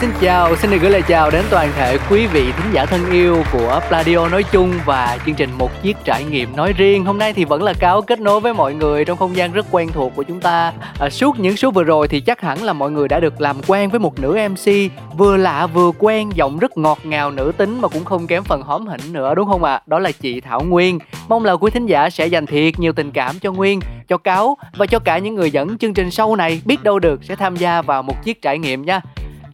Xin chào, xin được gửi lời chào đến toàn thể quý vị thính giả thân yêu của Pladio nói chung và chương trình Một Chiếc Trải Nghiệm nói riêng. Hôm nay thì vẫn là Cáo kết nối với mọi người trong không gian rất quen thuộc của chúng ta. Suốt những số vừa rồi thì chắc hẳn là mọi người đã được làm quen với một nữ MC vừa lạ vừa quen, giọng rất ngọt ngào nữ tính mà cũng không kém phần hóm hỉnh nữa, đúng không ạ? Đó là chị Thảo Nguyên. Mong là quý thính giả sẽ dành thiệt nhiều tình cảm cho Nguyên, cho Cáo và cho cả những người dẫn chương trình sau này, biết đâu được sẽ tham gia vào Một Chiếc Trải Nghiệm nha.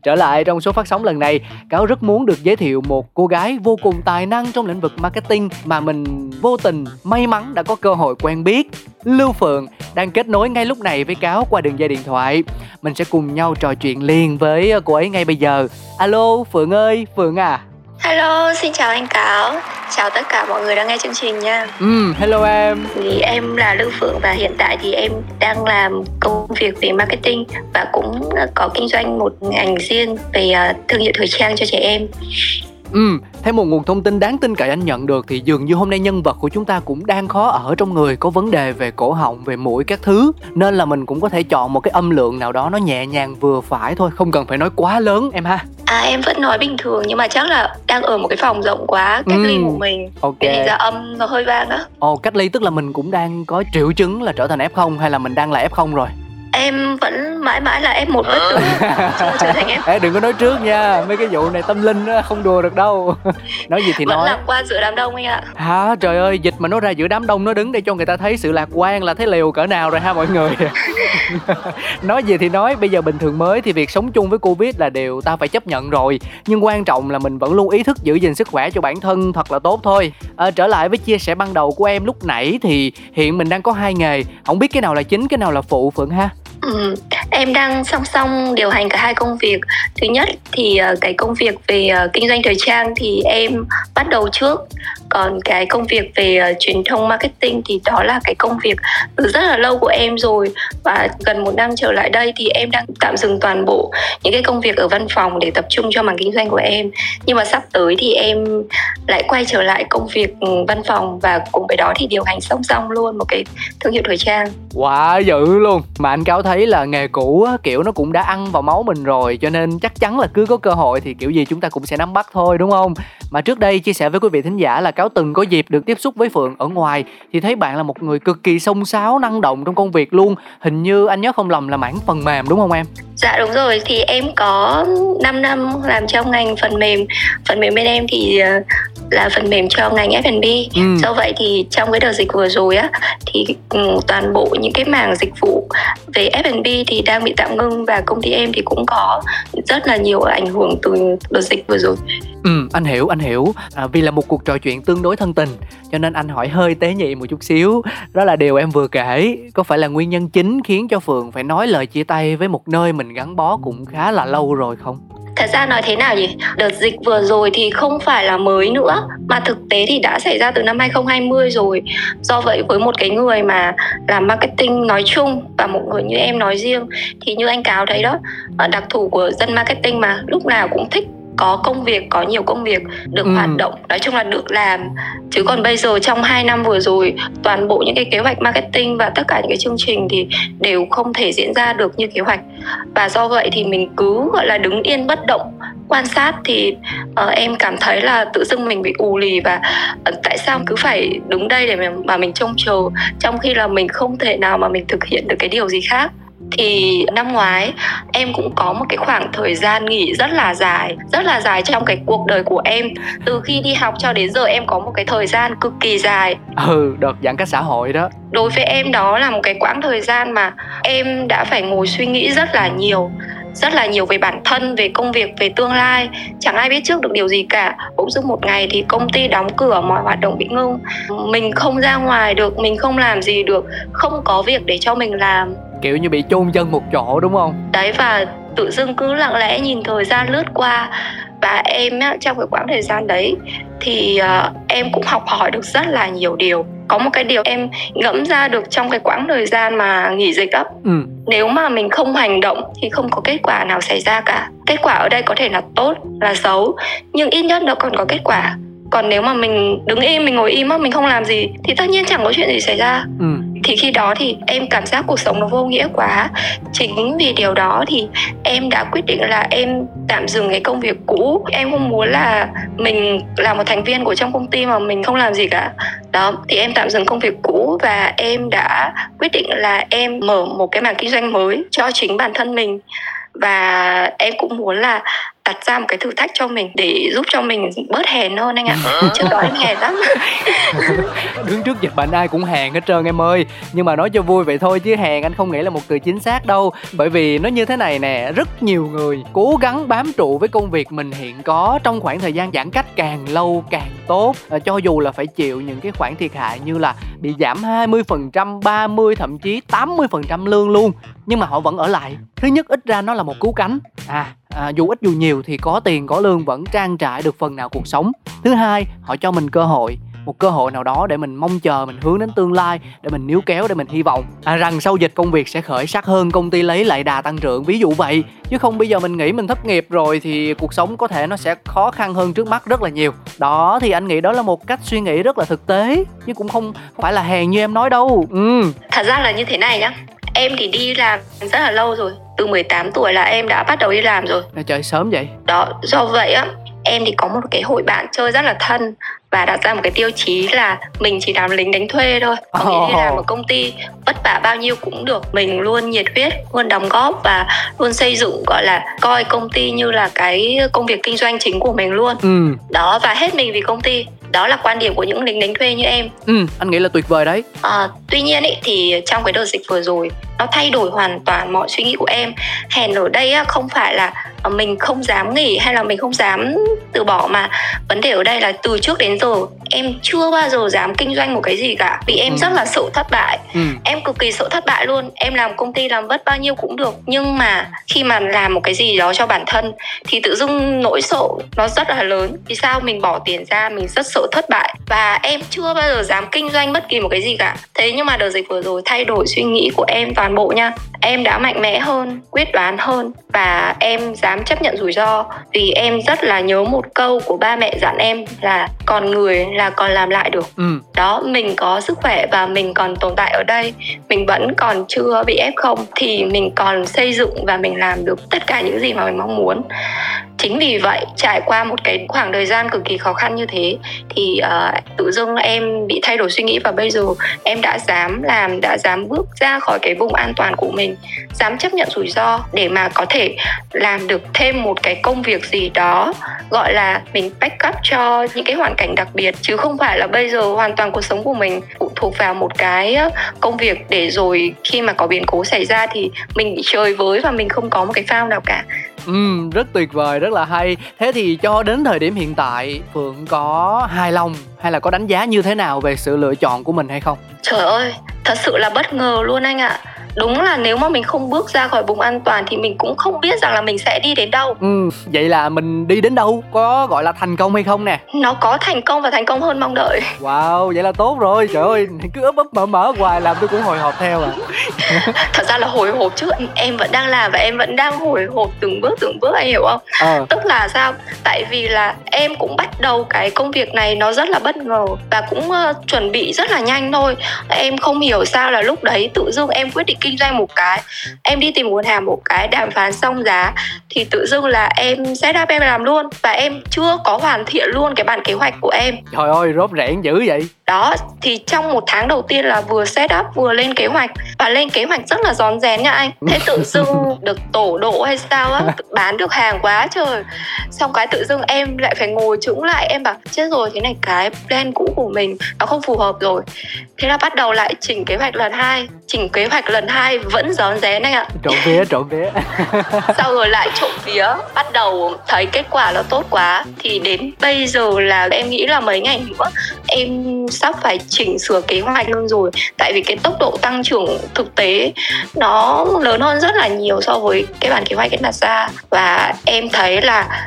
Trở lại trong số phát sóng lần này, Cáo rất muốn được giới thiệu một cô gái vô cùng tài năng trong lĩnh vực marketing mà mình vô tình, may mắn đã có cơ hội quen biết. Lưu Phượng đang kết nối ngay lúc này với Cáo qua đường dây điện thoại. Mình sẽ cùng nhau trò chuyện liền với cô ấy ngay bây giờ. Alo Phượng ơi, Phượng à. Hello, xin chào anh Cáo. Chào tất cả mọi người đang nghe chương trình nha. Hello em. Thì em là Lưu Phượng và hiện tại thì em đang làm công việc về marketing và cũng có kinh doanh một ngành riêng về thương hiệu thời trang cho trẻ em. Theo một nguồn thông tin đáng tin cậy anh nhận được thì dường như hôm nay nhân vật của chúng ta cũng đang khó ở trong người, có vấn đề về cổ họng, về mũi các thứ, nên là mình cũng có thể chọn một cái âm lượng nào đó nó nhẹ nhàng vừa phải thôi, không cần phải nói quá lớn em ha. Em vẫn nói bình thường nhưng mà chắc là đang ở một cái phòng rộng quá, cách ly của mình. Ok. Nên ra âm nó hơi vang á. Cách ly tức là mình cũng đang có triệu chứng là trở thành F0 hay là mình đang là F0 rồi? Em vẫn mãi mãi là F1 bất tử, chưa trở thành F. Đừng có nói trước nha, mấy cái vụ này tâm linh đó, không đùa được đâu. Nói gì thì nói. Vẫn lạc quan giữa đám đông anh ạ. Trời ơi, dịch mà nó ra giữa đám đông, nó đứng để cho người ta thấy sự lạc quan là thấy liều cỡ nào rồi ha mọi người. Nói gì thì nói, bây giờ bình thường mới thì việc sống chung với Covid là điều ta phải chấp nhận rồi. Nhưng quan trọng là mình vẫn luôn ý thức giữ gìn sức khỏe cho bản thân thật là tốt thôi. Trở lại với chia sẻ ban đầu của em lúc nãy thì hiện mình đang có hai nghề, không biết cái nào là chính, cái nào là phụ Phượng ha? Em đang song song điều hành cả hai công việc. Thứ nhất thì cái công việc về kinh doanh thời trang thì em bắt đầu trước. Còn cái công việc về truyền thông marketing thì đó là cái công việc từ rất là lâu của em rồi. Và gần một năm trở lại đây thì em đang tạm dừng toàn bộ những cái công việc ở văn phòng để tập trung cho mảng kinh doanh của em. Nhưng mà sắp tới thì em lại quay trở lại công việc văn phòng và cùng với đó thì điều hành song song luôn một cái thương hiệu thời trang. Quá dữ luôn. Mà anh Cáo thấy là nghề cũ kiểu nó cũng đã ăn vào máu mình rồi, cho nên chắc chắn là cứ có cơ hội thì kiểu gì chúng ta cũng sẽ nắm bắt thôi, đúng không? Mà trước đây chia sẻ với quý vị thính giả là Cáo từng có dịp được tiếp xúc với Phượng ở ngoài thì thấy bạn là một người cực kỳ xông xáo, năng động trong công việc luôn. Hình như anh nhớ không lầm là mảng phần mềm đúng không em? Dạ đúng rồi, thì em có 5 năm làm trong ngành phần mềm. Phần mềm bên em thì là phần mềm cho ngành F&B. Do vậy thì trong cái đợt dịch vừa rồi á thì toàn bộ những cái mảng dịch vụ về F&B thì đang bị tạm ngưng và công ty em thì cũng có rất là nhiều ảnh hưởng từ đợt dịch vừa rồi. Anh hiểu. Vì là một cuộc trò chuyện tương đối thân tình cho nên anh hỏi hơi tế nhị một chút xíu. Đó là điều em vừa kể có phải là nguyên nhân chính khiến cho Phượng phải nói lời chia tay với một nơi mình gắn bó cũng khá là lâu rồi không? Thật ra nói thế nào nhỉ? Đợt dịch vừa rồi thì không phải là mới nữa, mà thực tế thì đã xảy ra từ năm 2020 rồi. Do vậy với một cái người mà làm marketing nói chung và một người như em nói riêng thì như anh Cáo thấy đó, đặc thù của dân marketing mà lúc nào cũng thích có công việc, có nhiều công việc, được hoạt động, nói chung là được làm. Chứ còn bây giờ trong 2 năm vừa rồi, toàn bộ những cái kế hoạch marketing và tất cả những cái chương trình thì đều không thể diễn ra được như kế hoạch. Và do vậy thì mình cứ gọi là đứng yên bất động, quan sát thì em cảm thấy là tự dưng mình bị ù lì và tại sao cứ phải đứng đây để mà mình trông chờ, trong khi là mình không thể nào mà mình thực hiện được cái điều gì khác. Thì năm ngoái em cũng có một cái khoảng thời gian nghỉ rất là dài trong cái cuộc đời của em. Từ khi đi học cho đến giờ em có một cái thời gian cực kỳ dài. Đợt giãn cách xã hội đó. Đối với em đó là một cái quãng thời gian mà em đã phải ngồi suy nghĩ rất là nhiều về bản thân, về công việc, về tương lai. Chẳng ai biết trước được điều gì cả. Bỗng dưng một ngày thì công ty đóng cửa, mọi hoạt động bị ngưng. Mình không ra ngoài được, mình không làm gì được, không có việc để cho mình làm. Kiểu như bị chôn chân một chỗ đúng không? Đấy, và tự dưng cứ lặng lẽ nhìn thời gian lướt qua. Và em trong cái quãng thời gian đấy thì em cũng học hỏi được rất là nhiều điều. có một cái điều em ngẫm ra được trong cái quãng thời gian mà nghỉ dịch á. Nếu mà mình không hành động thì không có kết quả nào xảy ra cả. Kết quả ở đây có thể là tốt, là xấu, nhưng ít nhất nó còn có kết quả. Còn nếu mà mình đứng im, mình ngồi im á, mình không làm gì thì tất nhiên chẳng có chuyện gì xảy ra. Thì khi đó thì em cảm giác cuộc sống nó vô nghĩa quá. Chính vì điều đó thì em đã quyết định là em tạm dừng cái công việc cũ. Em không muốn là mình là một thành viên của trong công ty mà mình không làm gì cả. Đó, thì em tạm dừng công việc cũ và em đã quyết định là em mở một cái mảng kinh doanh mới cho chính bản thân mình. Và em cũng muốn là đặt ra một cái thử thách cho mình để giúp cho mình bớt hèn hơn anh ạ. Trước đó em hèn lắm. Đứng trước dịch bệnh ai cũng hèn hết trơn em ơi. Nhưng mà nói cho vui vậy thôi chứ hèn anh không nghĩ là một từ chính xác đâu. Bởi vì nó như thế này nè, rất nhiều người cố gắng bám trụ với công việc mình hiện có trong khoảng thời gian giãn cách càng lâu càng tốt. Cho dù là phải chịu những cái khoản thiệt hại như là bị giảm 20%, 30%, thậm chí 80% lương luôn. Nhưng mà họ vẫn ở lại. Thứ nhất ít ra nó là một cứu cánh. Dù ít dù nhiều thì có tiền có lương vẫn trang trải được phần nào cuộc sống. Thứ hai, họ cho mình cơ hội, một cơ hội nào đó để mình mong chờ, mình hướng đến tương lai, để mình níu kéo, để mình hy vọng rằng sau dịch công việc sẽ khởi sắc hơn, công ty lấy lại đà tăng trưởng, ví dụ vậy. Chứ không bây giờ mình nghĩ mình thất nghiệp rồi thì cuộc sống có thể nó sẽ khó khăn hơn trước mắt rất là nhiều. Đó, thì anh nghĩ đó là một cách suy nghĩ rất là thực tế, nhưng cũng không phải là hèn như em nói đâu. Thật ra là như thế này nhá, em thì đi làm rất là lâu rồi. Từ 18 tuổi là em đã bắt đầu đi làm rồi. Trời, sớm vậy. Đó, do vậy á, em thì có một cái hội bạn chơi rất là thân và đặt ra một cái tiêu chí là mình chỉ làm lính đánh thuê thôi. Còn nghĩ đi làm ở công ty vất vả bao nhiêu cũng được, mình luôn nhiệt huyết, luôn đóng góp và luôn xây dựng, gọi là coi công ty như là cái công việc kinh doanh chính của mình luôn. Đó, và hết mình vì công ty. Đó là quan điểm của những lính đánh thuê như em. Anh nghĩ là tuyệt vời đấy. Tuy nhiên ý, thì trong cái đợt dịch vừa rồi nó thay đổi hoàn toàn mọi suy nghĩ của em. Hèn ở đây á, không phải là mình không dám nghỉ hay là mình không dám từ bỏ, mà vấn đề ở đây là từ trước đến giờ em chưa bao giờ dám kinh doanh một cái gì cả. Vì em rất là sợ thất bại. Em cực kỳ sợ thất bại luôn. Em làm công ty làm vất bao nhiêu cũng được, nhưng mà khi mà làm một cái gì đó cho bản thân thì tự dưng nỗi sợ nó rất là lớn. Vì sao? Mình bỏ tiền ra, mình rất sợ thất bại. Và em chưa bao giờ dám kinh doanh bất kỳ một cái gì cả. Thế nhưng mà đợt dịch vừa rồi thay đổi suy nghĩ của em toàn bộ nha. Em đã mạnh mẽ hơn, quyết đoán hơn và em dám chấp nhận rủi ro. Vì em rất là nhớ một câu của ba mẹ dặn em là còn người là còn làm lại được. Đó, mình có sức khỏe và mình còn tồn tại ở đây, mình vẫn còn chưa bị F0 thì mình còn xây dựng và mình làm được tất cả những gì mà mình mong muốn. Chính vì vậy, trải qua một cái khoảng thời gian cực kỳ khó khăn như thế thì tự dưng em bị thay đổi suy nghĩ và bây giờ em đã dám làm, đã dám bước ra khỏi cái vùng an toàn của mình, dám chấp nhận rủi ro để mà có thể làm được thêm một cái công việc gì đó, gọi là mình backup cho những cái hoàn cảnh đặc biệt, chứ không phải là bây giờ hoàn toàn cuộc sống của mình phụ thuộc vào một cái công việc để rồi khi mà có biến cố xảy ra thì mình bị chơi với và mình không có một cái phao nào cả. Rất tuyệt vời, rất là hay. Thế thì cho đến thời điểm hiện tại, Phượng có hài lòng hay là có đánh giá như thế nào về sự lựa chọn của mình hay không? Trời ơi, thật sự là bất ngờ luôn anh ạ. Đúng là nếu mà mình không bước ra khỏi vùng an toàn thì mình cũng không biết rằng là mình sẽ đi đến đâu. Vậy là mình đi đến đâu? Có gọi là thành công hay không nè? Nó có thành công và thành công hơn mong đợi. Wow, vậy là tốt rồi. Trời ơi, cứ ấp mở hoài làm tôi cũng hồi hộp theo à. Thật ra là hồi hộp chứ, em vẫn đang làm và em vẫn đang hồi hộp từng bước, anh hiểu không? Tức là sao? Tại vì là em cũng bắt đầu cái công việc này nó rất là bất ngờ và cũng chuẩn bị rất là nhanh thôi. Em không hiểu sao là lúc đấy tự dưng em quyết định kinh doanh một cái, em đi tìm nguồn hàng một cái, đàm phán xong giá thì tự dưng là em set up em làm luôn và em chưa có hoàn thiện luôn cái bản kế hoạch của em. Trời ơi, rốt rẽn dữ vậy. Đó, thì trong một tháng đầu tiên là vừa set up vừa lên kế hoạch và lên kế hoạch rất là rón rén nha anh. Thế tự dưng được tổ độ hay sao á, bán được hàng quá trời. Xong cái tự dưng em lại phải ngồi chững lại, em bảo chết rồi, thế này cái plan cũ của mình nó không phù hợp rồi. Thế là bắt đầu lại chỉnh kế hoạch lần 2. Chỉnh kế hoạch lần 2 vẫn rón rén anh ạ. Trộm vía. Sau rồi lại trộm vía, bắt đầu thấy kết quả nó tốt quá. Thì đến bây giờ là em nghĩ là mấy ngày nữa em sắp phải chỉnh sửa kế hoạch luôn rồi, tại vì cái tốc độ tăng trưởng thực tế nó lớn hơn rất là nhiều so với cái bản kế hoạch em đặt ra. Và em thấy là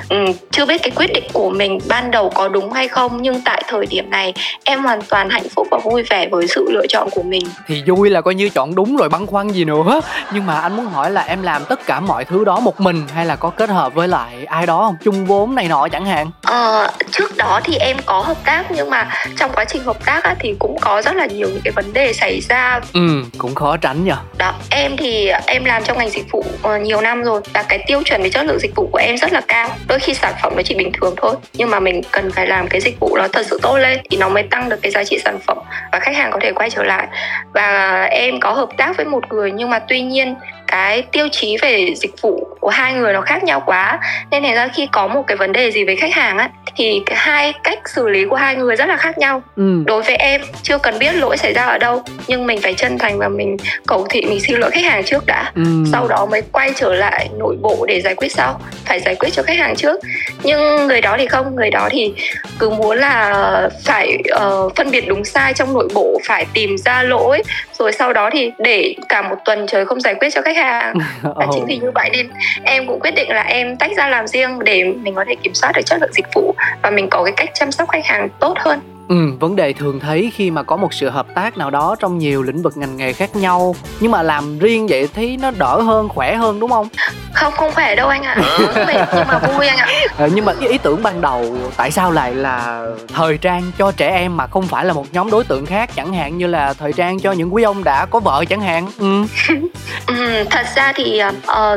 chưa biết cái quyết định của mình ban đầu có đúng hay không, nhưng tại thời điểm này em hoàn toàn hạnh phúc và vui vẻ với sự lựa chọn của mình. Thì vui là coi như chọn đúng rồi, băn khoăn gì nữa. Nhưng mà anh muốn hỏi là em làm tất cả mọi thứ đó một mình hay là có kết hợp với lại ai đó không, chung vốn này nọ chẳng hạn? Trước đó thì em có hợp tác, nhưng mà trong quá trình hợp tác á, thì cũng có rất là nhiều những cái vấn đề xảy ra. Cũng khó tránh nhờ. Đó, em thì em làm trong ngành dịch vụ nhiều năm rồi, và cái tiêu chuẩn về chất lượng dịch vụ của em rất là cao. Đôi khi sản phẩm nó chỉ bình thường thôi, nhưng mà mình cần phải làm cái dịch vụ nó thật sự tốt lên thì nó mới tăng được cái giá trị sản phẩm và khách hàng có thể quay trở lại. Và em có hợp tác với một người, nhưng mà tuy nhiên cái tiêu chí về dịch vụ của hai người nó khác nhau quá, nên thành ra khi có một cái vấn đề gì với khách hàng á, thì cái hai cách xử lý của hai người rất là khác nhau. Đối với em, chưa cần biết lỗi xảy ra ở đâu, nhưng mình phải chân thành và mình cầu thị, mình xin lỗi khách hàng trước đã, sau đó mới quay trở lại nội bộ để giải quyết sau, phải giải quyết cho khách hàng trước. Nhưng người đó thì không, người đó thì cứ muốn là phải phân biệt đúng sai trong nội bộ, phải tìm ra lỗi, rồi sau đó thì để cả một tuần trời không giải quyết cho khách hàng. Và chính vì như vậy nên em cũng quyết định là em tách ra làm riêng để mình có thể kiểm soát được chất lượng dịch vụ và mình có cái cách chăm sóc khách hàng tốt hơn. Vấn đề thường thấy khi mà có một sự hợp tác nào đó trong nhiều lĩnh vực ngành nghề khác nhau. Nhưng mà làm riêng vậy thấy nó đỡ hơn, khỏe hơn đúng không? Không khỏe đâu anh ạ. Nhưng mà vui anh ạ. Nhưng mà ý tưởng ban đầu tại sao lại là thời trang cho trẻ em mà không phải là một nhóm đối tượng khác, chẳng hạn như là thời trang cho những quý ông đã có vợ chẳng hạn? Thật ra thì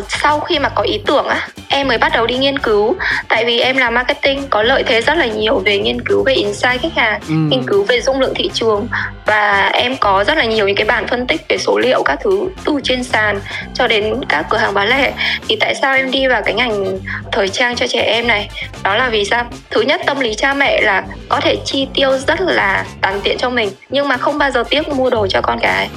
sau khi mà có ý tưởng á, em mới bắt đầu đi nghiên cứu. Tại vì em làm marketing có lợi thế rất là nhiều về nghiên cứu về insight khách hàng, nghiên cứu về dung lượng thị trường, và em có rất là nhiều những cái bản phân tích về số liệu các thứ từ trên sàn cho đến các cửa hàng bán lẻ. Thì tại sao em đi vào cái ngành thời trang cho trẻ em này? Đó là vì sao? Thứ nhất, tâm lý cha mẹ là có thể chi tiêu rất là tàn tiện cho mình, nhưng mà không bao giờ tiếc mua đồ cho con cái.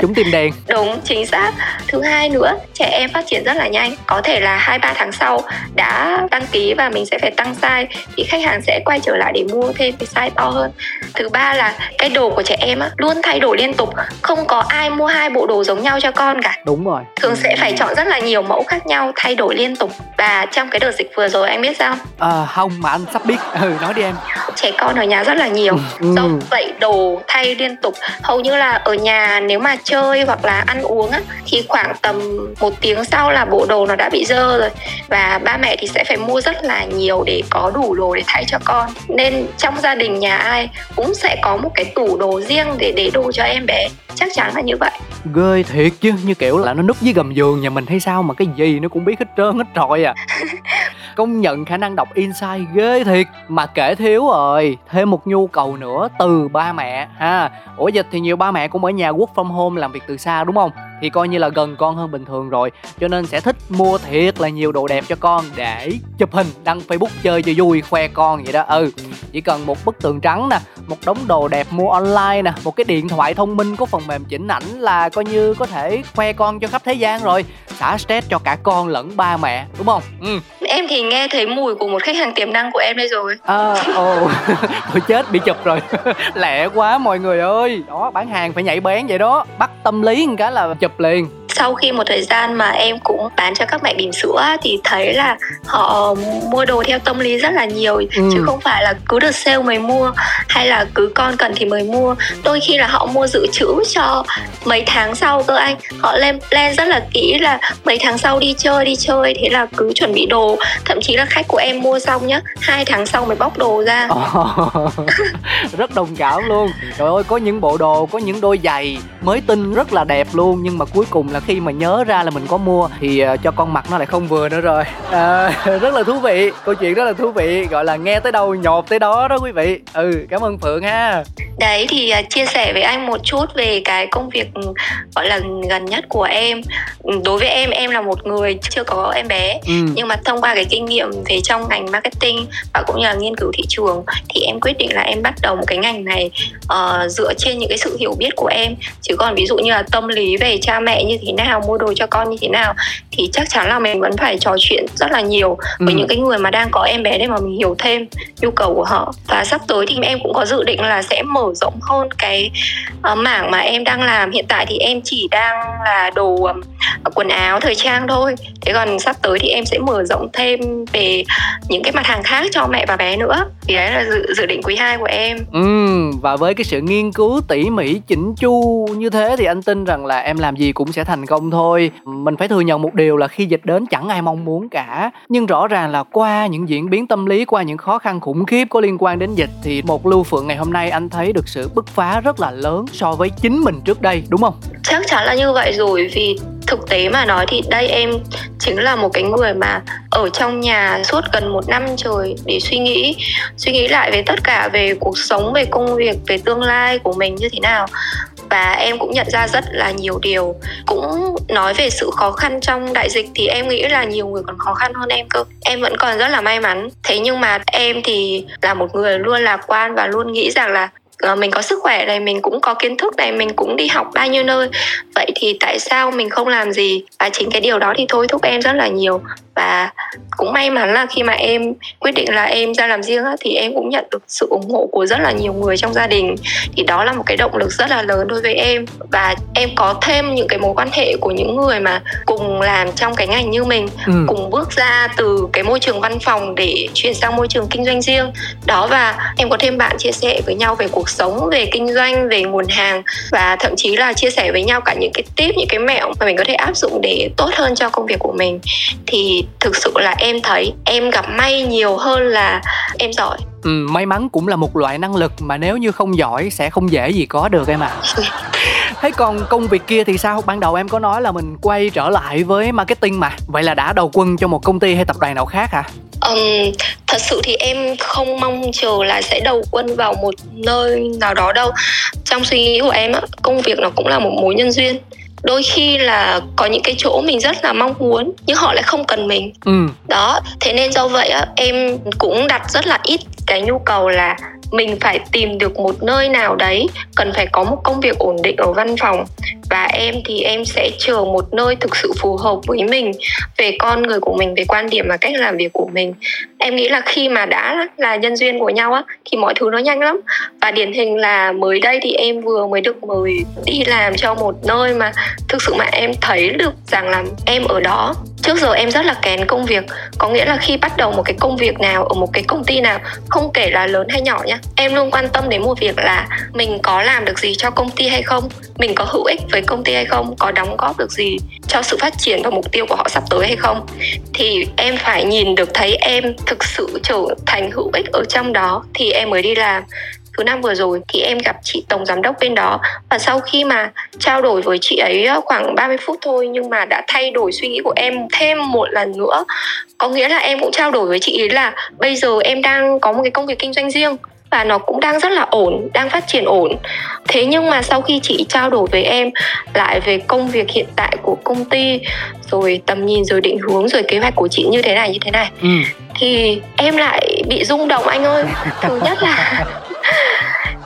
Chúng tìm đèn. Đúng, chính xác. Thứ hai nữa, trẻ em phát triển rất là nhanh, có thể là 2-3 tháng sau đã đăng ký và mình sẽ phải tăng size, thì khách hàng sẽ quay trở lại để mua thêm cái size to hơn. Thứ ba là cái đồ của trẻ em á, luôn thay đổi liên tục, không có ai mua 2 bộ đồ giống nhau cho con cả. Đúng rồi. Thường sẽ phải chọn rất là nhiều mẫu khác nhau, thay đổi liên tục. Và trong cái đợt dịch vừa rồi anh biết sao? Không mà anh sắp biết. Nói đi em. Trẻ con ở nhà rất là nhiều, do vậy đồ thay liên tục. Hầu như là ở nhà nếu mà chơi hoặc là ăn uống á, thì khoảng tầm 1 tiếng sau là bộ đồ nó đã bị dơ rồi, và ba mẹ thì sẽ phải mua rất là nhiều để có đủ đồ để thay cho con. Nên trong gia đình nhà ai cũng sẽ có một cái tủ đồ riêng để đồ cho em bé, chắc chắn là như vậy. Ghê thiệt chứ, như kiểu là nó núp dưới gầm giường nhà mình hay sao mà cái gì nó cũng biết hết trơn hết trọi à. Công nhận khả năng đọc insight ghê thiệt. Mà kể thiếu rồi, thêm một nhu cầu nữa từ ba mẹ ha. Ủa dịch thì nhiều ba mẹ cũng ở nhà work from home, làm việc từ xa đúng không? Thì coi như là gần con hơn bình thường rồi, cho nên sẽ thích mua thiệt là nhiều đồ đẹp cho con để chụp hình, đăng Facebook chơi cho vui, khoe con vậy đó. Chỉ cần một bức tường trắng nè, một đống đồ đẹp mua online nè, một cái điện thoại thông minh có phần mềm chỉnh ảnh là coi như có thể khoe con cho khắp thế gian rồi, xả stress cho cả con lẫn ba mẹ, đúng không? Em thì nghe thấy mùi của một khách hàng tiềm năng của em đây rồi. Thôi chết, bị chụp rồi. Lẹ quá mọi người ơi. Đó, bán hàng phải nhạy bén vậy đó, bắt tâm lý một cái là chụp liền. Sau khi một thời gian mà em cũng bán cho các mẹ bỉm sữa thì thấy là họ mua đồ theo tâm lý rất là nhiều, chứ không phải là cứ được sale mới mua hay là cứ con cần thì mới mua. Đôi khi là họ mua dự trữ cho mấy tháng sau cơ anh. Họ lên plan rất là kỹ là mấy tháng sau đi chơi, thế là cứ chuẩn bị đồ. Thậm chí là khách của em mua xong nhá, 2 tháng sau mới bóc đồ ra. Rất đồng cảm luôn. Trời ơi, có những bộ đồ, có những đôi giày mới tinh rất là đẹp luôn, nhưng mà cuối cùng là khi mà nhớ ra là mình có mua thì cho con mặc nó lại không vừa nữa rồi. Rất là thú vị, câu chuyện rất là thú vị, gọi là nghe tới đâu nhột tới đó đó quý vị. Cảm ơn Phượng ha. Đấy thì chia sẻ với anh một chút về cái công việc gọi là gần nhất của em. Đối với em là một người chưa có em bé, nhưng mà thông qua cái kinh nghiệm về trong ngành marketing và cũng như là nghiên cứu thị trường thì em quyết định là em bắt đầu một cái ngành này dựa trên những cái sự hiểu biết của em. Chứ còn ví dụ như là tâm lý về cha mẹ như thế nào, mua đồ cho con như thế nào, thì chắc chắn là mình vẫn phải trò chuyện rất là nhiều với những cái người mà đang có em bé để mà mình hiểu thêm nhu cầu của họ. Và sắp tới thì em cũng có dự định là sẽ mở rộng hơn cái mảng mà em đang làm. Hiện tại thì em chỉ đang là đồ quần áo, thời trang thôi. Thế còn sắp tới thì em sẽ mở rộng thêm về những cái mặt hàng khác cho mẹ và bé nữa. Thì đấy là dự định quý 2 của em. Và với cái sự nghiên cứu tỉ mỉ chỉnh chu như thế thì anh tin rằng là em làm gì cũng sẽ thành công thôi. Mình phải thừa nhận một điều là khi dịch đến chẳng ai mong muốn cả. Nhưng rõ ràng là qua những diễn biến tâm lý, qua những khó khăn khủng khiếp có liên quan đến dịch, thì một Lưu Phượng ngày hôm nay anh thấy được sự bứt phá rất là lớn so với chính mình trước đây, đúng không? Chắc chắn là như vậy rồi, vì thực tế mà nói thì đây em chính là một cái người mà ở trong nhà suốt gần 1 năm trời để suy nghĩ lại về tất cả, về cuộc sống, về công việc, về tương lai của mình như thế nào. Và em cũng nhận ra rất là nhiều điều. Cũng nói về sự khó khăn trong đại dịch thì em nghĩ là nhiều người còn khó khăn hơn em cơ. Em vẫn còn rất là may mắn. Thế nhưng mà em thì là một người luôn lạc quan và luôn nghĩ rằng là mình có sức khỏe này, mình cũng có kiến thức này, mình cũng đi học bao nhiêu nơi, vậy thì tại sao mình không làm gì. Và chính cái điều đó thì thôi thúc em rất là nhiều. Và cũng may mắn là khi mà em quyết định là em ra làm riêng á, thì em cũng nhận được sự ủng hộ của rất là nhiều người trong gia đình. Thì đó là một cái động lực rất là lớn đối với em. Và em có thêm những cái mối quan hệ của những người mà cùng làm trong cái ngành như mình, cùng bước ra từ cái môi trường văn phòng để chuyển sang môi trường kinh doanh riêng đó. Và em có thêm bạn chia sẻ với nhau về cuộc sống, về kinh doanh, về nguồn hàng, và thậm chí là chia sẻ với nhau cả những cái tip, những cái mẹo mà mình có thể áp dụng để tốt hơn cho công việc của mình. Thì thực sự là em thấy em gặp may nhiều hơn là em giỏi. May mắn cũng là một loại năng lực mà nếu như không giỏi sẽ không dễ gì có được em ạ. Thế còn công việc kia thì sao? Ban đầu em có nói là mình quay trở lại với marketing mà. Vậy là đã đầu quân cho một công ty hay tập đoàn nào khác hả? Thật sự thì em không mong chờ là sẽ đầu quân vào một nơi nào đó đâu. Trong suy nghĩ của em á, công việc nó cũng là một mối nhân duyên. Đôi khi là có những cái chỗ mình rất là mong muốn nhưng họ lại không cần mình. Đó, thế nên do vậy á, em cũng đặt rất là ít cái nhu cầu là mình phải tìm được một nơi nào đấy, cần phải có một công việc ổn định ở văn phòng. Và em thì em sẽ chờ một nơi thực sự phù hợp với mình, về con người của mình, về quan điểm và cách làm việc của mình. Em nghĩ là khi mà đã là nhân duyên của nhau á, thì mọi thứ nó nhanh lắm. Và điển hình là mới đây thì em vừa mới được mời đi làm cho một nơi mà thực sự mà em thấy được rằng là em ở đó. Trước giờ em rất là kén công việc, có nghĩa là khi bắt đầu một cái công việc nào ở một cái công ty nào, không kể là lớn hay nhỏ nhá, em luôn quan tâm đến một việc là mình có làm được gì cho công ty hay không, mình có hữu ích với công ty hay không, có đóng góp được gì cho sự phát triển và mục tiêu của họ sắp tới hay không. Thì em phải nhìn được thấy em thực sự trở thành hữu ích ở trong đó thì em mới đi làm. Thứ năm vừa rồi thì em gặp chị tổng giám đốc bên đó, và sau khi mà trao đổi với chị ấy khoảng 30 phút thôi nhưng mà đã thay đổi suy nghĩ của em thêm một lần nữa. Có nghĩa là em cũng trao đổi với chị ấy là bây giờ em đang có một cái công việc kinh doanh riêng và nó cũng đang rất là ổn, đang phát triển ổn. Thế nhưng mà sau khi chị trao đổi với em lại về công việc hiện tại của công ty, rồi tầm nhìn, rồi định hướng, rồi kế hoạch của chị như thế này thì em lại bị rung động anh ơi. Thứ nhất là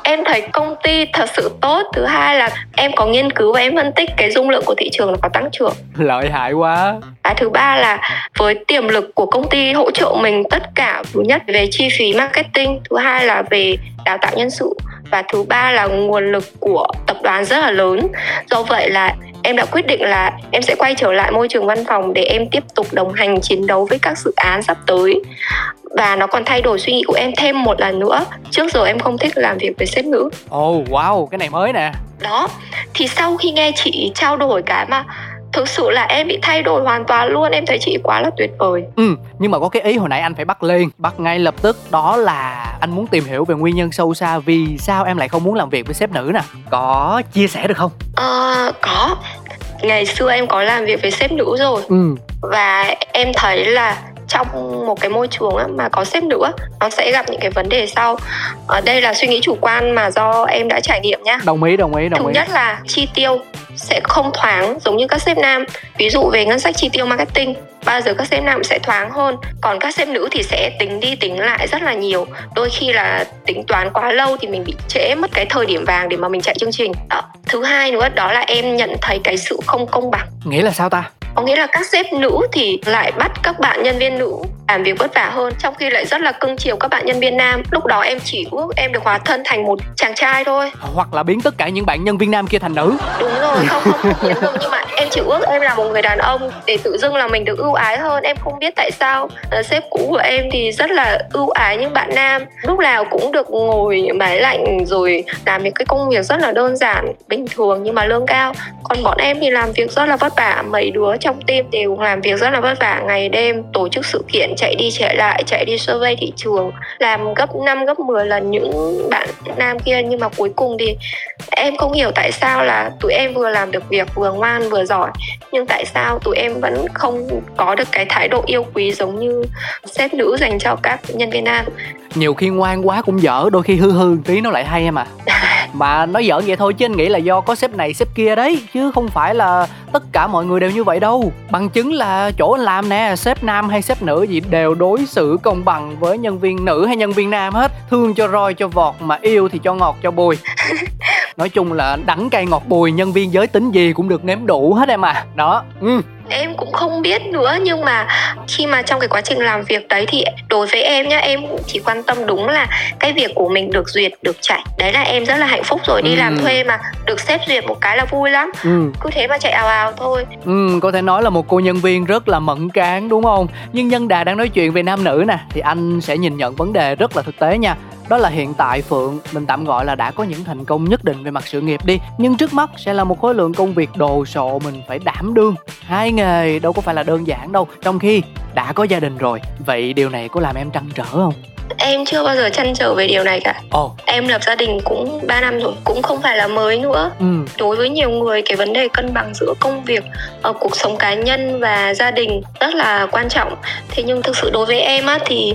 em thấy công ty thật sự tốt. Thứ hai là em có nghiên cứu và em phân tích cái dung lượng của thị trường nó có tăng trưởng. Lợi hại quá. Và thứ ba là với tiềm lực của công ty hỗ trợ mình tất cả. Thứ nhất về chi phí marketing, thứ hai là về đào tạo nhân sự, và thứ ba là nguồn lực của tập đoàn rất là lớn. Do vậy là em đã quyết định là em sẽ quay trở lại môi trường văn phòng để em tiếp tục đồng hành chiến đấu với các dự án sắp tới. Và nó còn thay đổi suy nghĩ của em thêm một lần nữa. Trước giờ em không thích làm việc với sếp nữ. Oh wow, cái này mới nè. Đó, thì sau khi nghe chị trao đổi cái mà thực sự là em bị thay đổi hoàn toàn luôn. Em thấy chị quá là tuyệt vời. Nhưng mà có cái ý hồi nãy anh phải bắt ngay lập tức. Đó là anh muốn tìm hiểu về nguyên nhân sâu xa vì sao em lại không muốn làm việc với sếp nữ nè. Có chia sẻ được không? Có. Ngày xưa em có làm việc với sếp nữ rồi. Và em thấy là trong một cái môi trường á, mà có sếp nữ á, nó sẽ gặp những cái vấn đề sau. Đây là suy nghĩ chủ quan mà do em đã trải nghiệm nhá. Đồng ý. Thứ nhất là chi tiêu sẽ không thoáng giống như các sếp nam. Ví dụ về ngân sách chi tiêu marketing, bao giờ các sếp nam sẽ thoáng hơn. Còn các sếp nữ thì sẽ tính đi tính lại rất là nhiều. Đôi khi là tính toán quá lâu thì mình bị trễ mất cái thời điểm vàng để mà mình chạy chương trình. Thứ hai nữa đó là em nhận thấy cái sự không công bằng. Nghĩa là sao ta? Có nghĩa là các sếp nữ thì lại bắt các bạn nhân viên nữ làm việc vất vả hơn, trong khi lại rất là cưng chiều các bạn nhân viên nam. Lúc đó em chỉ ước em được hóa thân thành một chàng trai thôi, hoặc là biến tất cả những bạn nhân viên nam kia thành nữ. Đúng rồi, không. Nhưng mà em chỉ ước em là một người đàn ông để tự dưng là mình được ưu ái hơn. Em không biết tại sao sếp cũ của em thì rất là ưu ái những bạn nam, lúc nào cũng được ngồi máy lạnh rồi làm những cái công việc rất là đơn giản bình thường nhưng mà lương cao. Còn bọn em thì làm việc rất là vất vả, mấy đứa trong team đều làm việc rất là vất vả, ngày đêm tổ chức sự kiện, chạy đi chạy lại, chạy đi survey thị trường, làm gấp 5 gấp 10 lần những bạn nam kia. Nhưng mà cuối cùng thì em không hiểu tại sao là tụi em vừa làm được việc, vừa ngoan vừa giỏi, nhưng tại sao tụi em vẫn không có được cái thái độ yêu quý giống như sếp nữ dành cho các nhân viên nam. Nhiều khi ngoan quá cũng dở, đôi khi hư hư tí nó lại hay em à. Mà nói giỡn vậy thôi chứ anh nghĩ là do có sếp này sếp kia đấy, chứ không phải là tất cả mọi người đều như vậy đâu. Bằng chứng là chỗ anh làm nè, sếp nam hay sếp nữ gì đều đối xử công bằng với nhân viên nữ hay nhân viên nam hết. Thương cho roi cho vọt, mà yêu thì cho ngọt cho bùi. Nói chung là đắng cay ngọt bùi, nhân viên giới tính gì cũng được nếm đủ hết em à. Đó. Em cũng không biết nữa, nhưng mà khi mà trong cái quá trình làm việc đấy thì đối với em nhá, em chỉ quan tâm đúng là cái việc của mình được duyệt, được chạy. Đấy là em rất là hạnh phúc rồi. Đi làm thuê mà được sếp duyệt một cái là vui lắm. Cứ thế mà chạy ào ào thôi. Có thể nói là một cô nhân viên rất là mẫn cán đúng không? Nhưng Nhân Đà đang nói chuyện về nam nữ nè, thì anh sẽ nhìn nhận vấn đề rất là thực tế nha. Đó là hiện tại Phượng, mình tạm gọi là đã có những thành công nhất định về mặt sự nghiệp đi, nhưng trước mắt sẽ là một khối lượng công việc đồ sộ mình phải đảm đương. Hai nghề đâu có phải là đơn giản đâu, trong khi đã có gia đình rồi. Vậy điều này có làm em trăn trở không? Em chưa bao giờ trăn trở về điều này cả. Em lập gia đình cũng 3 năm rồi, cũng không phải là mới nữa. Đối với nhiều người, cái vấn đề cân bằng giữa công việc, cuộc sống cá nhân và gia đình rất là quan trọng. Thế nhưng thực sự đối với em á, thì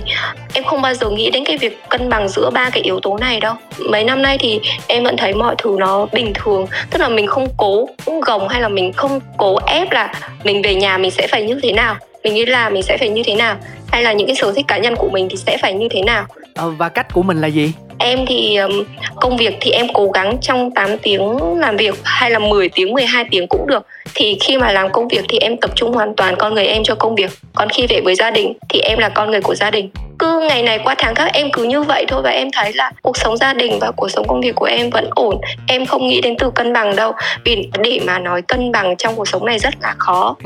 em không bao giờ nghĩ đến cái việc cân bằng giữa ba cái yếu tố này đâu. Mấy năm nay thì em vẫn thấy mọi thứ nó bình thường. Tức là mình không cố gồng, hay là mình không cố ép là mình về nhà mình sẽ phải như thế nào, mình nghĩ là mình sẽ phải như thế nào, hay là những cái sở thích cá nhân của mình thì sẽ phải như thế nào. Và cách của mình là gì? Em thì công việc thì em cố gắng trong 8 tiếng làm việc, hay là 10 tiếng, 12 tiếng cũng được. Thì khi mà làm công việc thì em tập trung hoàn toàn con người em cho công việc. Còn khi về với gia đình thì em là con người của gia đình. Cứ ngày này qua tháng khác em cứ như vậy thôi, và em thấy là cuộc sống gia đình và cuộc sống công việc của em vẫn ổn. Em không nghĩ đến từ cân bằng đâu, vì để mà nói cân bằng trong cuộc sống này rất là khó.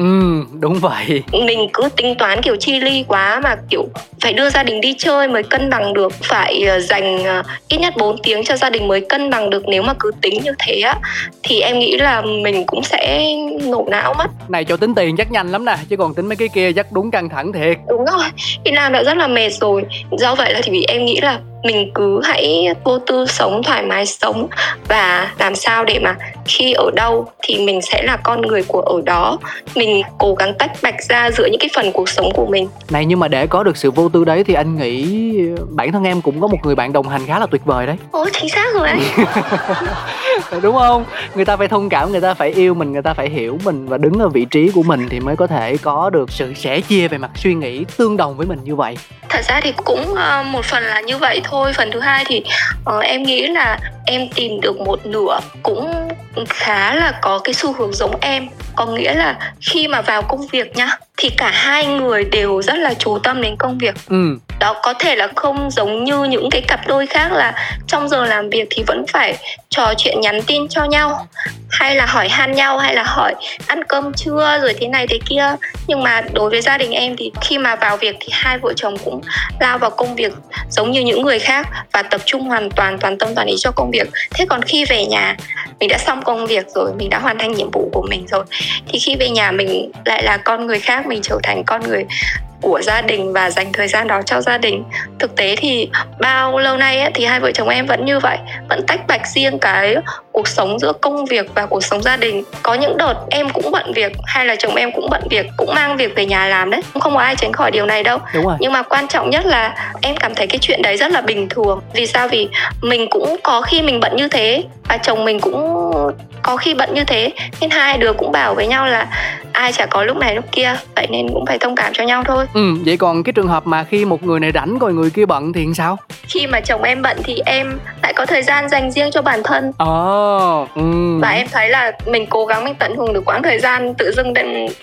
Đúng vậy. Mình cứ tính toán kiểu chi li quá, mà kiểu phải đưa gia đình đi chơi mới cân bằng được, phải dành ít nhất 4 tiếng cho gia đình mới cân bằng được. Nếu mà cứ tính như thế á thì em nghĩ là mình cũng sẽ nổ não mất. Này, cho tính tiền chắc nhanh lắm nè, chứ còn tính mấy cái kia chắc đúng căng thẳng thiệt. Đúng rồi, thì làm đã rất là mệt rồi. Do vậy là thì em nghĩ là mình cứ hãy vô tư sống, thoải mái sống, và làm sao để mà khi ở đâu thì mình sẽ là con người của ở đó. Mình cố gắng tách bạch ra giữa những cái phần cuộc sống của mình. Này, nhưng mà để có được sự vô tư đấy thì anh nghĩ bản thân em cũng có một người bạn đồng hành khá là tuyệt vời đấy. Ồ, chính xác rồi anh. Đúng không? Người ta phải thông cảm, người ta phải yêu mình, người ta phải hiểu mình và đứng ở vị trí của mình thì mới có thể có được sự sẻ chia về mặt suy nghĩ tương đồng với mình như vậy. Thật ra thì cũng một phần là như vậy thôi. Phần thứ hai thì em nghĩ là em tìm được một nửa cũng khá là có cái xu hướng giống em. Có nghĩa là khi mà vào công việc nhá, thì cả hai người đều rất là chú tâm đến công việc. Đó có thể là không giống như những cái cặp đôi khác là trong giờ làm việc thì vẫn phải trò chuyện, nhắn tin cho nhau, hay là hỏi han nhau, hay là hỏi ăn cơm chưa rồi thế này thế kia. Nhưng mà đối với gia đình em thì khi mà vào việc thì hai vợ chồng cũng lao vào công việc giống như những người khác và tập trung hoàn toàn, toàn tâm toàn ý cho công việc. Thế còn khi về nhà, mình đã xong công việc rồi, mình đã hoàn thành nhiệm vụ của mình rồi, thì khi về nhà mình lại là con người khác. Mình trở thành con người của gia đình và dành thời gian đó cho gia đình. Thực tế thì bao lâu nay ấy, thì hai vợ chồng em vẫn như vậy, vẫn tách bạch riêng cái cuộc sống giữa công việc và cuộc sống gia đình. Có những đợt em cũng bận việc hay là chồng em cũng bận việc, cũng mang việc về nhà làm đấy, không có ai tránh khỏi điều này đâu. Nhưng mà quan trọng nhất là em cảm thấy cái chuyện đấy rất là bình thường. Vì sao? Vì mình cũng có khi mình bận như thế và chồng mình cũng có khi bận như thế, nên hai đứa cũng bảo với nhau là ai chả có lúc này lúc kia, vậy nên cũng phải thông cảm cho nhau thôi. Vậy còn cái trường hợp mà khi một người này rảnh rồi người kia bận thì sao? Khi mà chồng em bận thì em lại có thời gian dành riêng cho bản thân. Và em thấy là mình cố gắng mình tận hưởng được quãng thời gian tự dưng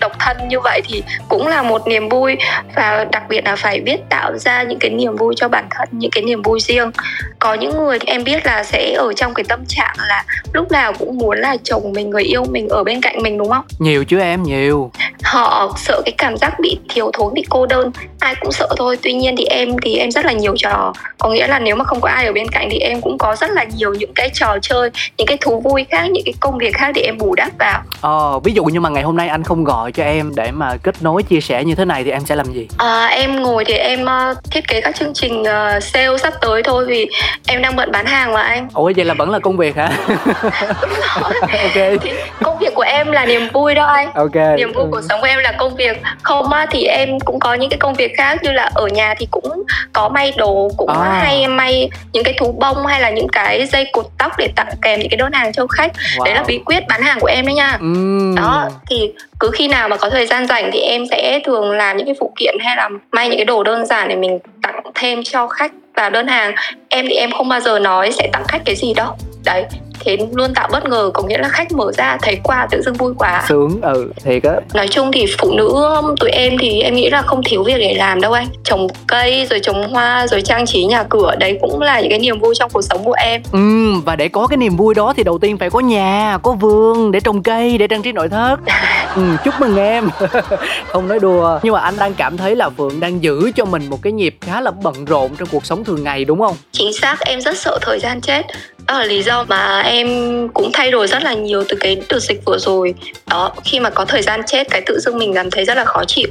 độc thân như vậy thì cũng là một niềm vui. Và đặc biệt là phải biết tạo ra những cái niềm vui cho bản thân, những cái niềm vui riêng. Có những người em biết là sẽ ở trong cái tâm trạng là lúc nào cũng muốn là chồng mình, người yêu mình ở bên cạnh mình, đúng không? Nhiều chứ em, nhiều. Họ sợ cái cảm giác bị thiếu thốn, bị cô đơn, ai cũng sợ thôi. Tuy nhiên thì em rất là nhiều trò. Có nghĩa là nếu mà không có ai ở bên cạnh thì em cũng có rất là nhiều những cái trò chơi, những cái thú vui khác, những cái công việc khác để em bù đắp vào. Ví dụ như mà ngày hôm nay anh không gọi cho em để mà kết nối chia sẻ như thế này thì em sẽ làm gì? Em ngồi thì em thiết kế các chương trình sale sắp tới thôi, vì em đang bận bán hàng mà anh. Ủa vậy là vẫn là công việc hả? Okay. Công việc của em là niềm vui đó anh. Okay. Niềm vui cuộc sống của em là công việc. Không thì em cũng có những cái công việc khác, như là ở nhà thì cũng có may đồ, cũng hay may những cái thú bông hay là những cái dây cột tóc để tặng kèm những cái đơn hàng cho khách. Đấy là bí quyết bán hàng của em đấy nha. Đó, thì cứ khi nào mà có thời gian rảnh thì em sẽ thường làm những cái phụ kiện hay là may những cái đồ đơn giản để mình tặng thêm cho khách vào đơn hàng. Em thì em không bao giờ nói sẽ tặng khách cái gì đâu. Đấy, thế luôn tạo bất ngờ, có nghĩa là khách mở ra thấy quà tự dưng vui quá, sướng. Thiệt á. Nói chung thì phụ nữ tụi em thì em nghĩ là không thiếu việc để làm đâu anh. Trồng cây rồi trồng hoa rồi trang trí nhà cửa, đấy cũng là những cái niềm vui trong cuộc sống của em. Và để có cái niềm vui đó thì đầu tiên phải có nhà, có vườn để trồng cây, để trang trí nội thất. Chúc mừng em. Không nói đùa. Nhưng mà anh đang cảm thấy là Phượng đang giữ cho mình một cái nhịp khá là bận rộn trong cuộc sống thường ngày, đúng không? Chính xác, em rất sợ thời gian chết. Đó là lý do mà em cũng thay đổi rất là nhiều từ cái đợt dịch vừa rồi. Đó, khi mà có thời gian chết cái tự dưng mình cảm thấy rất là khó chịu.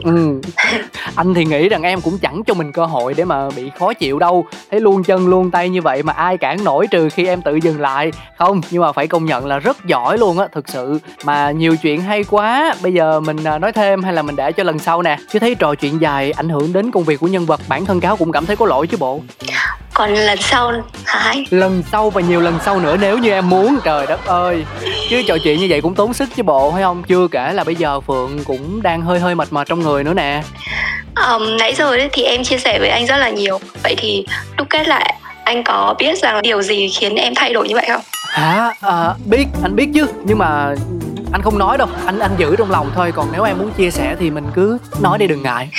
Anh thì nghĩ rằng em cũng chẳng cho mình cơ hội để mà bị khó chịu đâu. Thấy luôn chân luôn tay như vậy mà ai cản nổi, trừ khi em tự dừng lại. Không, nhưng mà phải công nhận là rất giỏi luôn á, thực sự. Mà nhiều chuyện hay quá. Bây giờ mình nói thêm hay là mình để cho lần sau nè? Chứ thấy trò chuyện dài ảnh hưởng đến công việc của nhân vật, bản thân Cáo cũng cảm thấy có lỗi chứ bộ. Còn lần sau hả anh? Lần sau và nhiều lần sau nữa nếu như em muốn. Trời đất ơi, chứ trò chuyện như vậy cũng tốn sức chứ bộ, hay không? Chưa kể là bây giờ Phượng cũng đang hơi mệt trong người nữa nè. Nãy giờ thì em chia sẻ với anh rất là nhiều. Vậy thì đúc kết lại, anh có biết rằng điều gì khiến em thay đổi như vậy không? Biết, anh biết chứ. Nhưng mà anh không nói đâu, anh giữ trong lòng thôi. Còn nếu em muốn chia sẻ thì mình cứ nói đi, đừng ngại.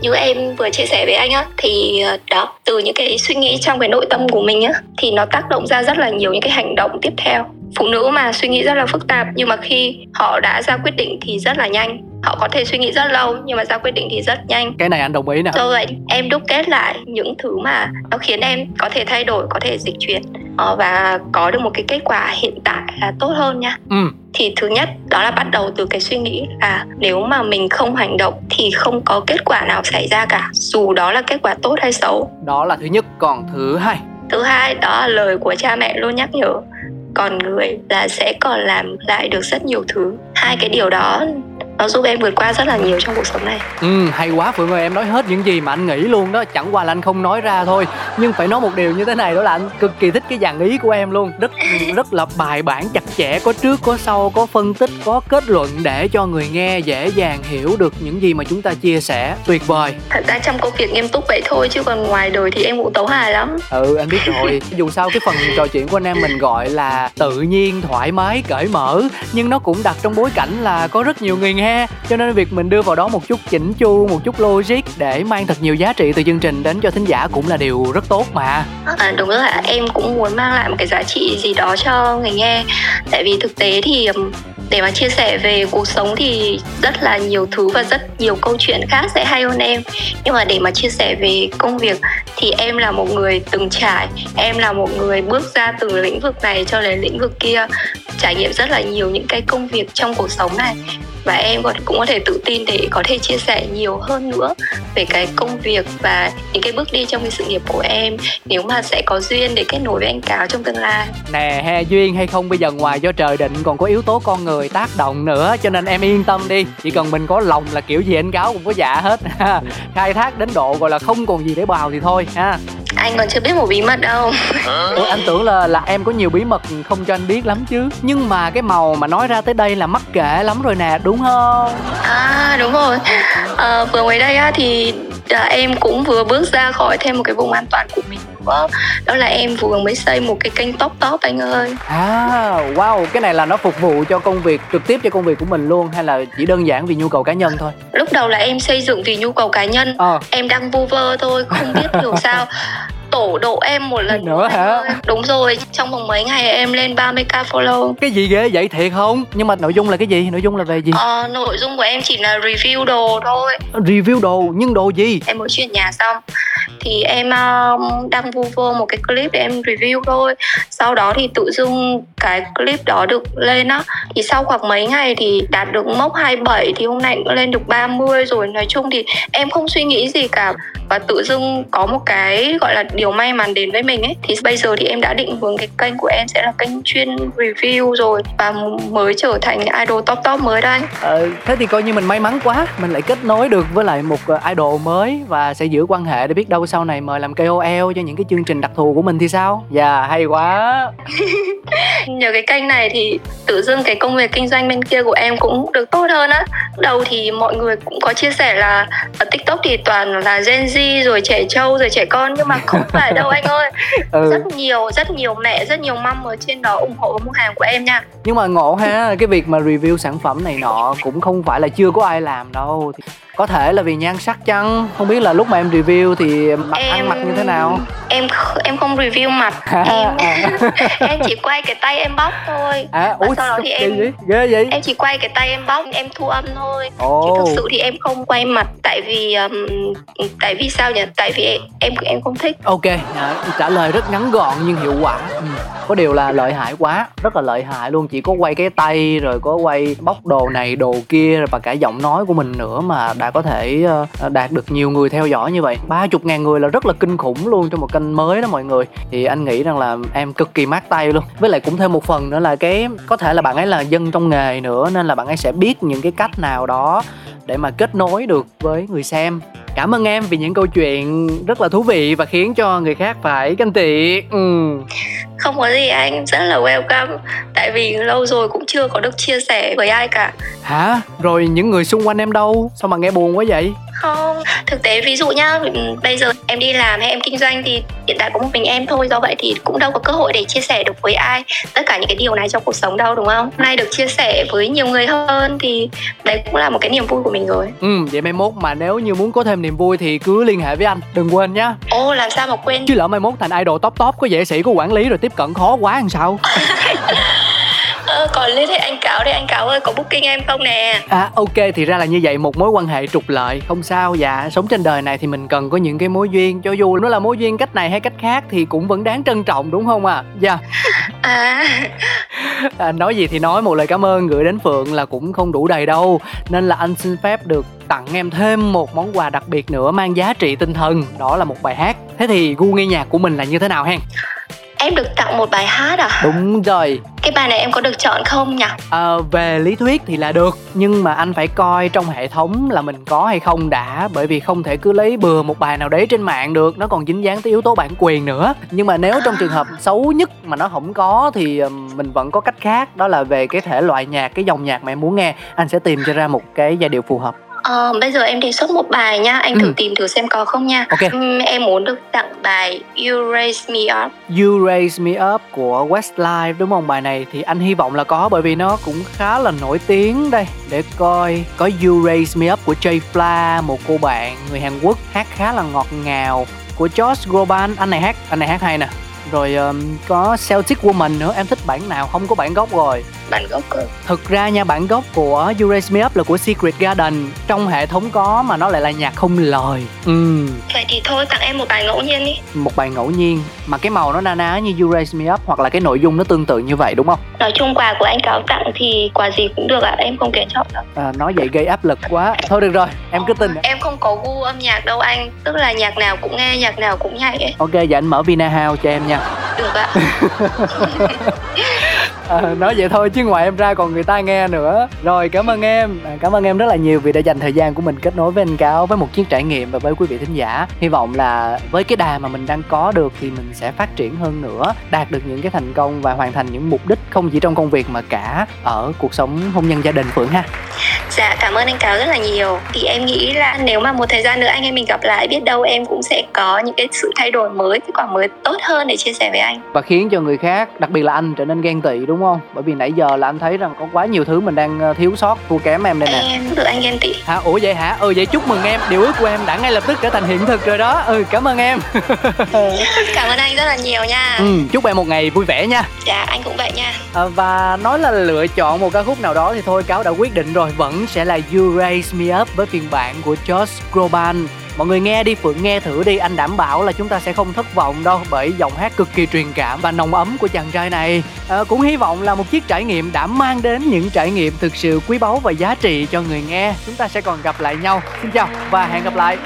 Như em vừa chia sẻ với anh á, thì đó, từ những cái suy nghĩ trong cái nội tâm của mình á thì nó tác động ra rất là nhiều những cái hành động tiếp theo. Phụ nữ mà suy nghĩ rất là phức tạp, nhưng mà khi họ đã ra quyết định thì rất là nhanh. Họ có thể suy nghĩ rất lâu nhưng mà ra quyết định thì rất nhanh. Cái này anh đồng ý nè. Do vậy em đúc kết lại những thứ mà nó khiến em có thể thay đổi, có thể dịch chuyển và có được một cái kết quả hiện tại là tốt hơn nha. Thì thứ nhất đó là bắt đầu từ cái suy nghĩ là nếu mà mình không hành động thì không có kết quả nào xảy ra cả, dù đó là kết quả tốt hay xấu. Đó là thứ nhất. Còn thứ hai đó là lời của cha mẹ luôn nhắc nhở còn người là sẽ còn làm lại được rất nhiều thứ. Hai cái điều đó nó giúp em vượt qua rất là nhiều trong cuộc sống này. Hay quá Phượng ơi, em nói hết những gì mà anh nghĩ luôn đó. Chẳng qua là anh không nói ra thôi. Nhưng phải nói một điều như thế này, đó là anh cực kỳ thích cái dàn ý của em luôn. Rất là bài bản, chặt chẽ, có trước, có sau, có phân tích, có kết luận, để cho người nghe dễ dàng hiểu được những gì mà chúng ta chia sẻ. Tuyệt vời. Thật ra trong công việc nghiêm túc vậy thôi, chứ còn ngoài đời thì em cũng tấu hài lắm. Anh biết rồi. Dù sao cái phần trò chuyện của anh em mình gọi là tự nhiên, thoải mái, cởi mở, nhưng nó cũng đặt trong bối cảnh là có rất nhiều người nghe. Cho nên việc mình đưa vào đó một chút chỉnh chu, một chút logic để mang thật nhiều giá trị từ chương trình đến cho thính giả cũng là điều rất tốt mà. Đúng rồi ạ, em cũng muốn mang lại một cái giá trị gì đó cho người nghe. Tại vì thực tế thì để mà chia sẻ về cuộc sống thì rất là nhiều thứ và rất nhiều câu chuyện khác sẽ hay hơn em. Nhưng mà để mà chia sẻ về công việc thì em là một người từng trải, em là một người bước ra từ lĩnh vực này cho đến lĩnh vực kia, trải nghiệm rất là nhiều những cái công việc trong cuộc sống này. Và em cũng có thể tự tin để có thể chia sẻ nhiều hơn nữa về cái công việc và những cái bước đi trong cái sự nghiệp của em, nếu mà sẽ có duyên để kết nối với anh Cáo trong tương lai. Nè, hay duyên hay không bây giờ ngoài do trời định còn có yếu tố con người tác động nữa, cho nên em yên tâm đi, chỉ cần mình có lòng là kiểu gì anh Cáo cũng có dạ hết. Khai thác đến độ gọi là không còn gì để bào thì thôi ha. Anh còn chưa biết một bí mật đâu. Ủa, anh tưởng là em có nhiều bí mật không cho anh biết lắm chứ. Nhưng mà cái màu mà nói ra tới đây là mắc kệ lắm rồi nè, đúng không? À đúng rồi, vừa mới đây á, thì em cũng vừa bước ra khỏi thêm một cái vùng an toàn của mình. Đó là em vừa mới xây một cái kênh TikTok anh ơi. À, wow, cái này là nó phục vụ cho công việc, trực tiếp cho công việc của mình luôn hay là chỉ đơn giản vì nhu cầu cá nhân thôi? Lúc đầu là em xây dựng vì nhu cầu cá nhân. Em đang vu vơ thôi, không biết hiểu sao tổ độ em một lần nữa hả? Đúng rồi, trong vòng mấy ngày em lên 30k follow. Cái gì ghê vậy, thiệt không? Nhưng mà nội dung là cái gì? Nội dung là về gì? Nội dung của em chỉ là review đồ thôi. Review đồ? Nhưng đồ gì? Em mới chuyển nhà xong thì em đăng vô một cái clip để em review thôi. Sau đó thì tự dưng cái clip đó được lên á, thì sau khoảng mấy ngày thì đạt được mốc 27, thì hôm nay cũng lên được 30 rồi. Nói chung thì em không suy nghĩ gì cả, và tự dưng có một cái gọi là điều may mắn đến với mình ấy. Thì bây giờ thì em đã định hướng cái kênh của em sẽ là kênh chuyên review rồi, và mới trở thành idol top mới đây. Thế thì coi như mình may mắn quá, mình lại kết nối được với lại một idol mới, và sẽ giữ quan hệ để biết đâu sau này mời làm KOL cho những cái chương trình đặc thù của mình thì sao. Dạ, hay quá. Nhờ cái kênh này thì tự dưng cái công việc kinh doanh bên kia của em cũng được tốt hơn á. Đầu thì mọi người cũng có chia sẻ là ở TikTok thì toàn là Gen Z rồi trẻ trâu rồi trẻ con, nhưng mà không phải đâu anh ơi. Rất nhiều mẹ, rất nhiều mom ở trên đó ủng hộ mua hàng của em nha. Nhưng mà ngộ ha, cái việc mà review sản phẩm này nọ cũng không phải là chưa có ai làm đâu. Có thể là vì nhan sắc chăng? Không biết là lúc mà em review thì ăn mặc như thế nào? Em không review mặt. Em chỉ quay cái tay em bóc thôi. Sau đó thì em ghê vậy? Em chỉ quay cái tay em bóc, em thu âm thôi. Chứ thực sự thì em không quay mặt, tại vì sao nhỉ? Tại vì em không thích. Ok, trả lời rất ngắn gọn nhưng hiệu quả. Có điều là lợi hại quá, rất là lợi hại luôn. Chỉ có quay cái tay rồi có quay bóc đồ này đồ kia rồi, và cả giọng nói của mình nữa mà đã có thể đạt được nhiều người theo dõi như vậy. 30.000 người là rất là kinh khủng luôn cho một kênh mới đó mọi người. Thì anh nghĩ rằng là em cực kỳ mát tay luôn. Với lại cũng thêm một phần nữa là cái có thể là bạn ấy là dân trong nghề nữa, nên là bạn ấy sẽ biết những cái cách nào đó để mà kết nối được với người xem. Cảm ơn em vì những câu chuyện rất là thú vị và khiến cho người khác phải ganh tị. Không có gì anh, rất là welcome. Tại vì lâu rồi cũng chưa có được chia sẻ với ai cả. Hả? Rồi những người xung quanh em đâu? Sao mà nghe buồn quá vậy? Không, thực tế ví dụ nhá, bây giờ em đi làm hay em kinh doanh thì hiện tại có một mình em thôi. Do vậy thì cũng đâu có cơ hội để chia sẻ được với ai tất cả những cái điều này trong cuộc sống đâu, đúng không? Hôm nay được chia sẻ với nhiều người hơn thì đấy cũng là một cái niềm vui của mình rồi. Vậy mai mốt mà nếu như muốn có thêm niềm vui thì cứ liên hệ với anh, đừng quên nhá. Ồ, làm sao mà quên? Chứ lỡ mai mốt thành idol top có vệ sĩ, có quản lý rồi tiếp cận khó quá làm sao? Còn liên hệ anh Cáo đi, anh Cáo ơi có booking em không nè? Ok, thì ra là như vậy, một mối quan hệ trục lợi không sao. Dạ, sống trên đời này thì mình cần có những cái mối duyên, cho dù nó là mối duyên cách này hay cách khác thì cũng vẫn đáng trân trọng, đúng không ạ? Dạ. Nói gì thì nói, một lời cảm ơn gửi đến Phượng là cũng không đủ đầy đâu, nên là anh xin phép được tặng em thêm một món quà đặc biệt nữa mang giá trị tinh thần, đó là một bài hát. Thế thì gu nghe nhạc của mình là như thế nào hen? Em được tặng một bài hát à? Đúng rồi. Cái bài này em có được chọn không nhỉ? Về lý thuyết thì là được, nhưng mà anh phải coi trong hệ thống là mình có hay không đã. Bởi vì không thể cứ lấy bừa một bài nào đấy trên mạng được, nó còn dính dáng tới yếu tố bản quyền nữa. Nhưng mà nếu trong trường hợp xấu nhất mà nó không có thì mình vẫn có cách khác. Đó là về cái thể loại nhạc, cái dòng nhạc mà em muốn nghe, anh sẽ tìm cho ra một cái giai điệu phù hợp. Bây giờ em đề xuất một bài nha, anh thử tìm thử xem có không nha. Okay. Em muốn được tặng bài You Raise Me Up. You Raise Me Up của Westlife đúng không? Bài này thì anh hy vọng là có, bởi vì nó cũng khá là nổi tiếng đây. Để coi, có You Raise Me Up của J. Fla, một cô bạn người Hàn Quốc hát khá là ngọt ngào, của Josh Groban, anh này hát hay nè. Rồi có Celtic Woman nữa, em thích bản nào không có bản gốc rồi. bản gốc cơ. Thực ra nha, bản gốc của You Raise Me Up là của Secret Garden. Trong hệ thống có mà nó lại là nhạc không lời. Vậy thì thôi tặng em một bài ngẫu nhiên đi. Một bài ngẫu nhiên mà cái màu nó na ná như You Raise Me Up, hoặc là cái nội dung nó tương tự như vậy đúng không? Nói chung quà của anh Cáo tặng thì quà gì cũng được ạ, em không kén chọn đâu. Nói vậy gây áp lực quá. Thôi được rồi, em cứ tin. Em không có gu âm nhạc đâu anh, tức là nhạc nào cũng nghe, nhạc nào cũng nhảy ấy. Ok, vậy anh mở Vinahow cho em nha. Được ạ. Nói vậy thôi chứ ngoài em ra còn người ta nghe nữa. Rồi, cảm ơn em. Cảm ơn em rất là nhiều vì đã dành thời gian của mình kết nối với anh Cáo, với một chiếc trải nghiệm và với quý vị thính giả. Hy vọng là với cái đà mà mình đang có được thì mình sẽ phát triển hơn nữa, đạt được những cái thành công và hoàn thành những mục đích không chỉ trong công việc mà cả ở cuộc sống hôn nhân gia đình Phượng ha. Dạ, cảm ơn anh Cáo rất là nhiều. Thì em nghĩ là nếu mà một thời gian nữa anh em mình gặp lại, biết đâu em cũng sẽ có những cái sự thay đổi mới, kết quả mới tốt hơn để chia sẻ với anh. Và khiến cho người khác, đặc biệt là anh trở nên ghen tị đúng không? Bởi vì nãy giờ là anh thấy rằng có quá nhiều thứ mình đang thiếu sót, thua kém em đây nè. Em cũng được anh ghen tị. Hả? Ủa vậy hả? Vậy chúc mừng em, điều ước của em đã ngay lập tức trở thành hiện thực rồi đó. Cảm ơn em. Cảm ơn anh rất là nhiều nha. Chúc em một ngày vui vẻ nha. Dạ, anh cũng vậy nha. Và nói là lựa chọn một ca khúc nào đó thì thôi, Cáo đã quyết định rồi, vẫn sẽ là You Raise Me Up với phiên bản của Josh Groban. Mọi người nghe đi, Phượng nghe thử đi, anh đảm bảo là chúng ta sẽ không thất vọng đâu, bởi giọng hát cực kỳ truyền cảm và nồng ấm của chàng trai này. Cũng hy vọng là một chiếc trải nghiệm đã mang đến những trải nghiệm thực sự quý báu và giá trị cho người nghe. Chúng ta sẽ còn gặp lại nhau. Xin chào và hẹn gặp lại.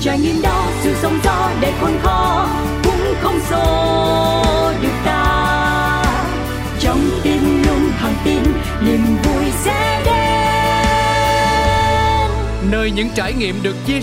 trải nghiệm đó, sự sống gió đầy khôn khó cũng không xô được ta. Trong tim luôn thẳng tin niềm vui sẽ đến. Nơi những trải nghiệm được chia